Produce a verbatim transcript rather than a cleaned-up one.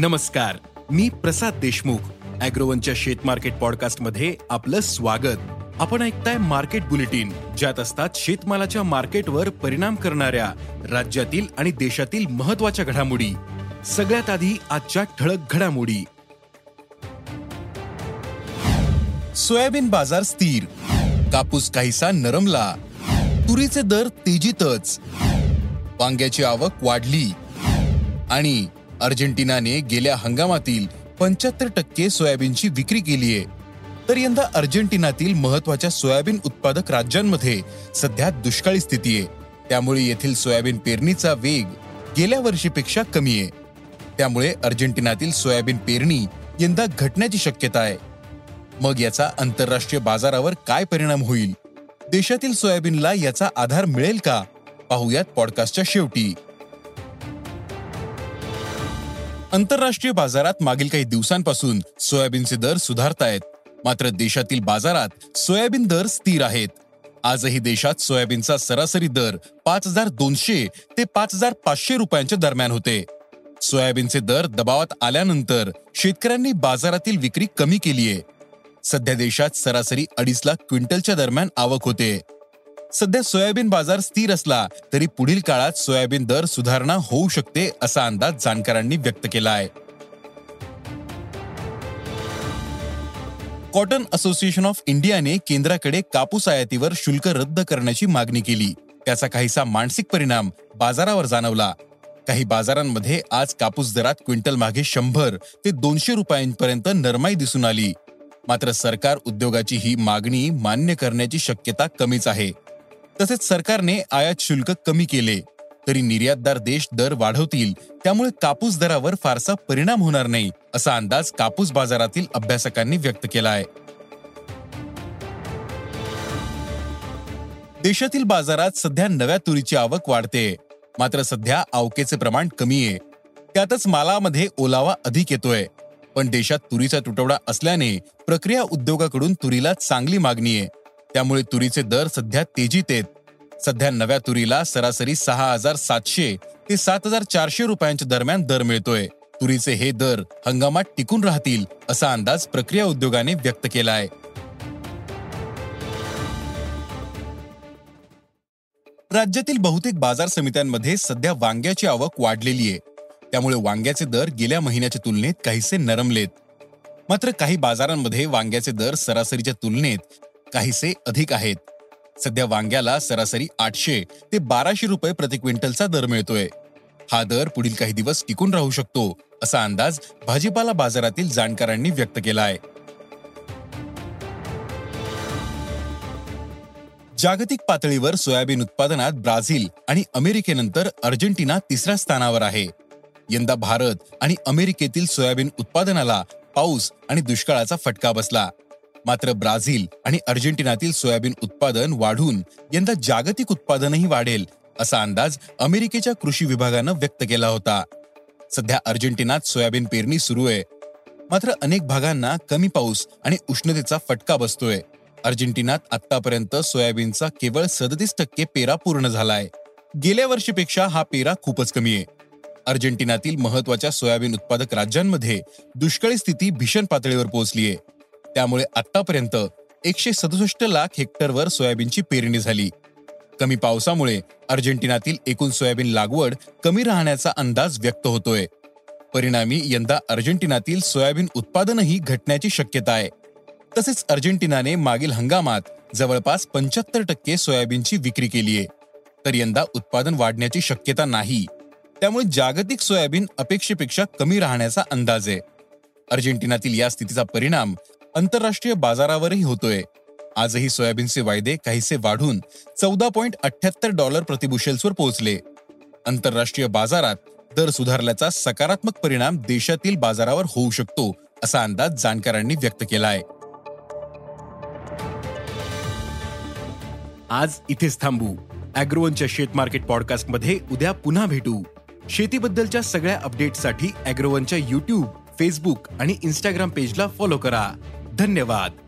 नमस्कार, मी प्रसाद देशमुख. ॲग्रोवनच्या शेत मार्केट पॉडकास्ट मध्ये आपलं स्वागत. आपण ऐकताय मार्केट बुलेटिन, ज्यात असतात शेतमालाच्या मार्केटवर परिणाम करणाऱ्या राज्यातील आणि देशातील महत्त्वाच्या घडामोडी. सगळ्यात आधी आजच्या ठळक घडामोडी. सोयाबीन बाजार स्थिर, कापूस काहीसा नरमला, तुरीचे दर तेजीतच, वांग्याची आवक वाढली आणि अर्जेंटिनाने गेल्या हंगामातील पंच्याहत्तर टक्के सोयाबीनची विक्री केली आहे. तर यंदा अर्जेंटिनातील महत्वाच्या सोयाबीन उत्पादक राज्यांमध्ये सध्या दुष्काळी स्थिती आहे. त्यामुळे येथील सोयाबीन पेरणीचा वेग गेल्या वर्षीपेक्षा कमी आहे. त्यामुळे अर्जेंटिनातील सोयाबीन पेरणी यंदा घटण्याची शक्यता आहे. मग याचा आंतरराष्ट्रीय बाजारावर काय परिणाम होईल? देशातील सोयाबीनला याचा आधार मिळेल का? पाहूयात पॉडकास्टच्या शेवटी. आंतरराष्ट्रीय बाजारात मागील काही दिवसांपासून सोयाबीनचे दर सुधारतायत, मात्र देशातील बाजारात सोयाबीन दर स्थिर आहेत. आजही देशात सोयाबीनचा सरासरी दर पाच हजार दोनशे ते पाच हजार पाचशे रुपयांच्या दरम्यान होते. सोयाबीनचे दर दबावात आल्यानंतर शेतकऱ्यांनी बाजारातील विक्री कमी केली आहे. सध्या देशात सरासरी अडीच लाख क्विंटलच्या दरम्यान आवक होते. सध्या सोयाबीन बाजार स्थिर असला तरी पुढील काळात सोयाबीन दर सुधारणा होऊ शकते, असा अंदाज जाणकारांनी व्यक्त केला आहे. कॉटन असोसिएशन ऑफ इंडियाने केंद्राकडे कापूस आयातीवर शुल्क रद्द करण्याची मागणी केली. त्याचा काहीसा मानसिक परिणाम बाजारावर जाणवला. काही बाजारांमध्ये आज कापूस दरात क्विंटल मागे शंभर ते दोनशे रुपयांपर्यंत नरमाई दिसून आली. मात्र सरकार उद्योगाची ही मागणी मान्य करण्याची शक्यता कमीच आहे. तसेच सरकारने आयात शुल्क कमी केले तरी निर्यातदार देश दर वाढवतील, त्यामुळे कापूस दरावर फारसा परिणाम होणार नाही, असा अंदाज कापूस बाजारातील अभ्यासकांनी व्यक्त केला आहे. देशातील बाजारात सध्या नव्या तुरीची आवक वाढते, मात्र सध्या आवकेचे प्रमाण कमी आहे. त्यातच मालामध्ये ओलावा अधिक येतोय. पण देशात तुरीचा तुटवडा असल्याने प्रक्रिया उद्योगाकडून तुरीला चांगली मागणी आहे. त्यामुळे तुरीचे दर सध्या तेजीत आहेत. सध्या नव्या तुरीला सरासरी सहा हजार सातशे ते सात हजार चारशे रुपयांच्या दरम्यान दर मिळतोय. तुरीचे हे दर हंगामात टिकून राहतील, असा अंदाज प्रक्रिया उद्योगाने व्यक्त केला आहे. राज्यातील बहुतेक बाजार समित्यांमध्ये सध्या वांग्याची आवक वाढलेली आहे. त्यामुळे वांग्याचे दर गेल्या महिन्याच्या तुलनेत काहीसे नरमलेत. मात्र काही बाजारांमध्ये वांग्याचे दर सरासरीच्या तुलनेत काहीसे अधिक आहेत. सध्या वांग्याला सरासरी आठशे ते बाराशे रुपये प्रति क्विंटलचा दर मिळतोय. हा दर पुढील काही दिवस टिकून राहू शकतो, असा अंदाज भाजीपाला बाजारातील जाणकारांनी व्यक्त केला आहे. जागतिक पातळीवर सोयाबीन उत्पादनात ब्राझील आणि अमेरिकेनंतर अर्जेंटिना तिसऱ्या स्थानावर आहे. यंदा भारत आणि अमेरिकेतील सोयाबीन उत्पादनाला पाऊस आणि दुष्काळाचा फटका बसला. मात्र ब्राझील आणि अर्जेंटिनातील सोयाबीन उत्पादन वाढून यंदा जागतिक उत्पादनही वाढेल, असा अंदाज अमेरिकेच्या कृषी विभागानं व्यक्त केला होता. सध्या अर्जेंटिनात सोयाबीन पेरणी सुरू आहे. मात्र अनेक भागांना कमी पाऊस आणि उष्णतेचा फटका बसतोय. अर्जेंटिनात आतापर्यंत सोयाबीनचा केवळ सदतीस टक्के पेरा पूर्ण झालाय. गेल्या वर्षीपेक्षा हा पेरा खूपच कमी आहे. अर्जेंटिनातील महत्वाच्या सोयाबीन उत्पादक राज्यांमध्ये दुष्काळी स्थिती भीषण पातळीवर पोहोचलीये. त्यामुळे आतापर्यंत एकशे सदुसष्ट लाख हेक्टरवर सोयाबीनची पेरणी झाली. कमी पावसामुळे अर्जेंटिनातील एकूण सोयाबीन लागवड कमी राहण्याचा अंदाज व्यक्त होतोय. परिणामी यंदा अर्जेंटिनातील सोयाबीन उत्पादनही घटण्याची शक्यता आहे. तसेच अर्जेंटिनाने मागील हंगामात जवळपास पंच्याहत्तर टक्के सोयाबीनची विक्री केलीये, तर यंदा उत्पादन वाढण्याची शक्यता नाही. त्यामुळे जागतिक सोयाबीन अपेक्षेपेक्षा कमी राहण्याचा अंदाज आहे. अर्जेंटिनातील या स्थितीचा परिणाम आंतरराष्ट्रीय बाजारावरही होतोय. आजही सोयाबीनचे वायदे काहीसे वाढून चौदा पॉईंट अठ्ठ्याहत्तर डॉलर प्रतिबुशेल्सवर पोहोचले. आंतरराष्ट्रीय बाजारात दर सुधारल्याचा सकारात्मक परिणाम देशातील बाजारावर होऊ शकतो असा अंदाज जाणकारांनी व्यक्त केला आहे. आज इथेच थांबू. ॲग्रोवनच्या शेत मार्केट पॉडकास्टमध्ये उद्या पुन्हा भेटू. शेतीबद्दलच्या सगळ्या अपडेट्ससाठी ॲग्रोवनच्या यूट्यूब, फेसबुक आणि इन्स्टाग्राम पेजला फॉलो करा. धन्यवाद.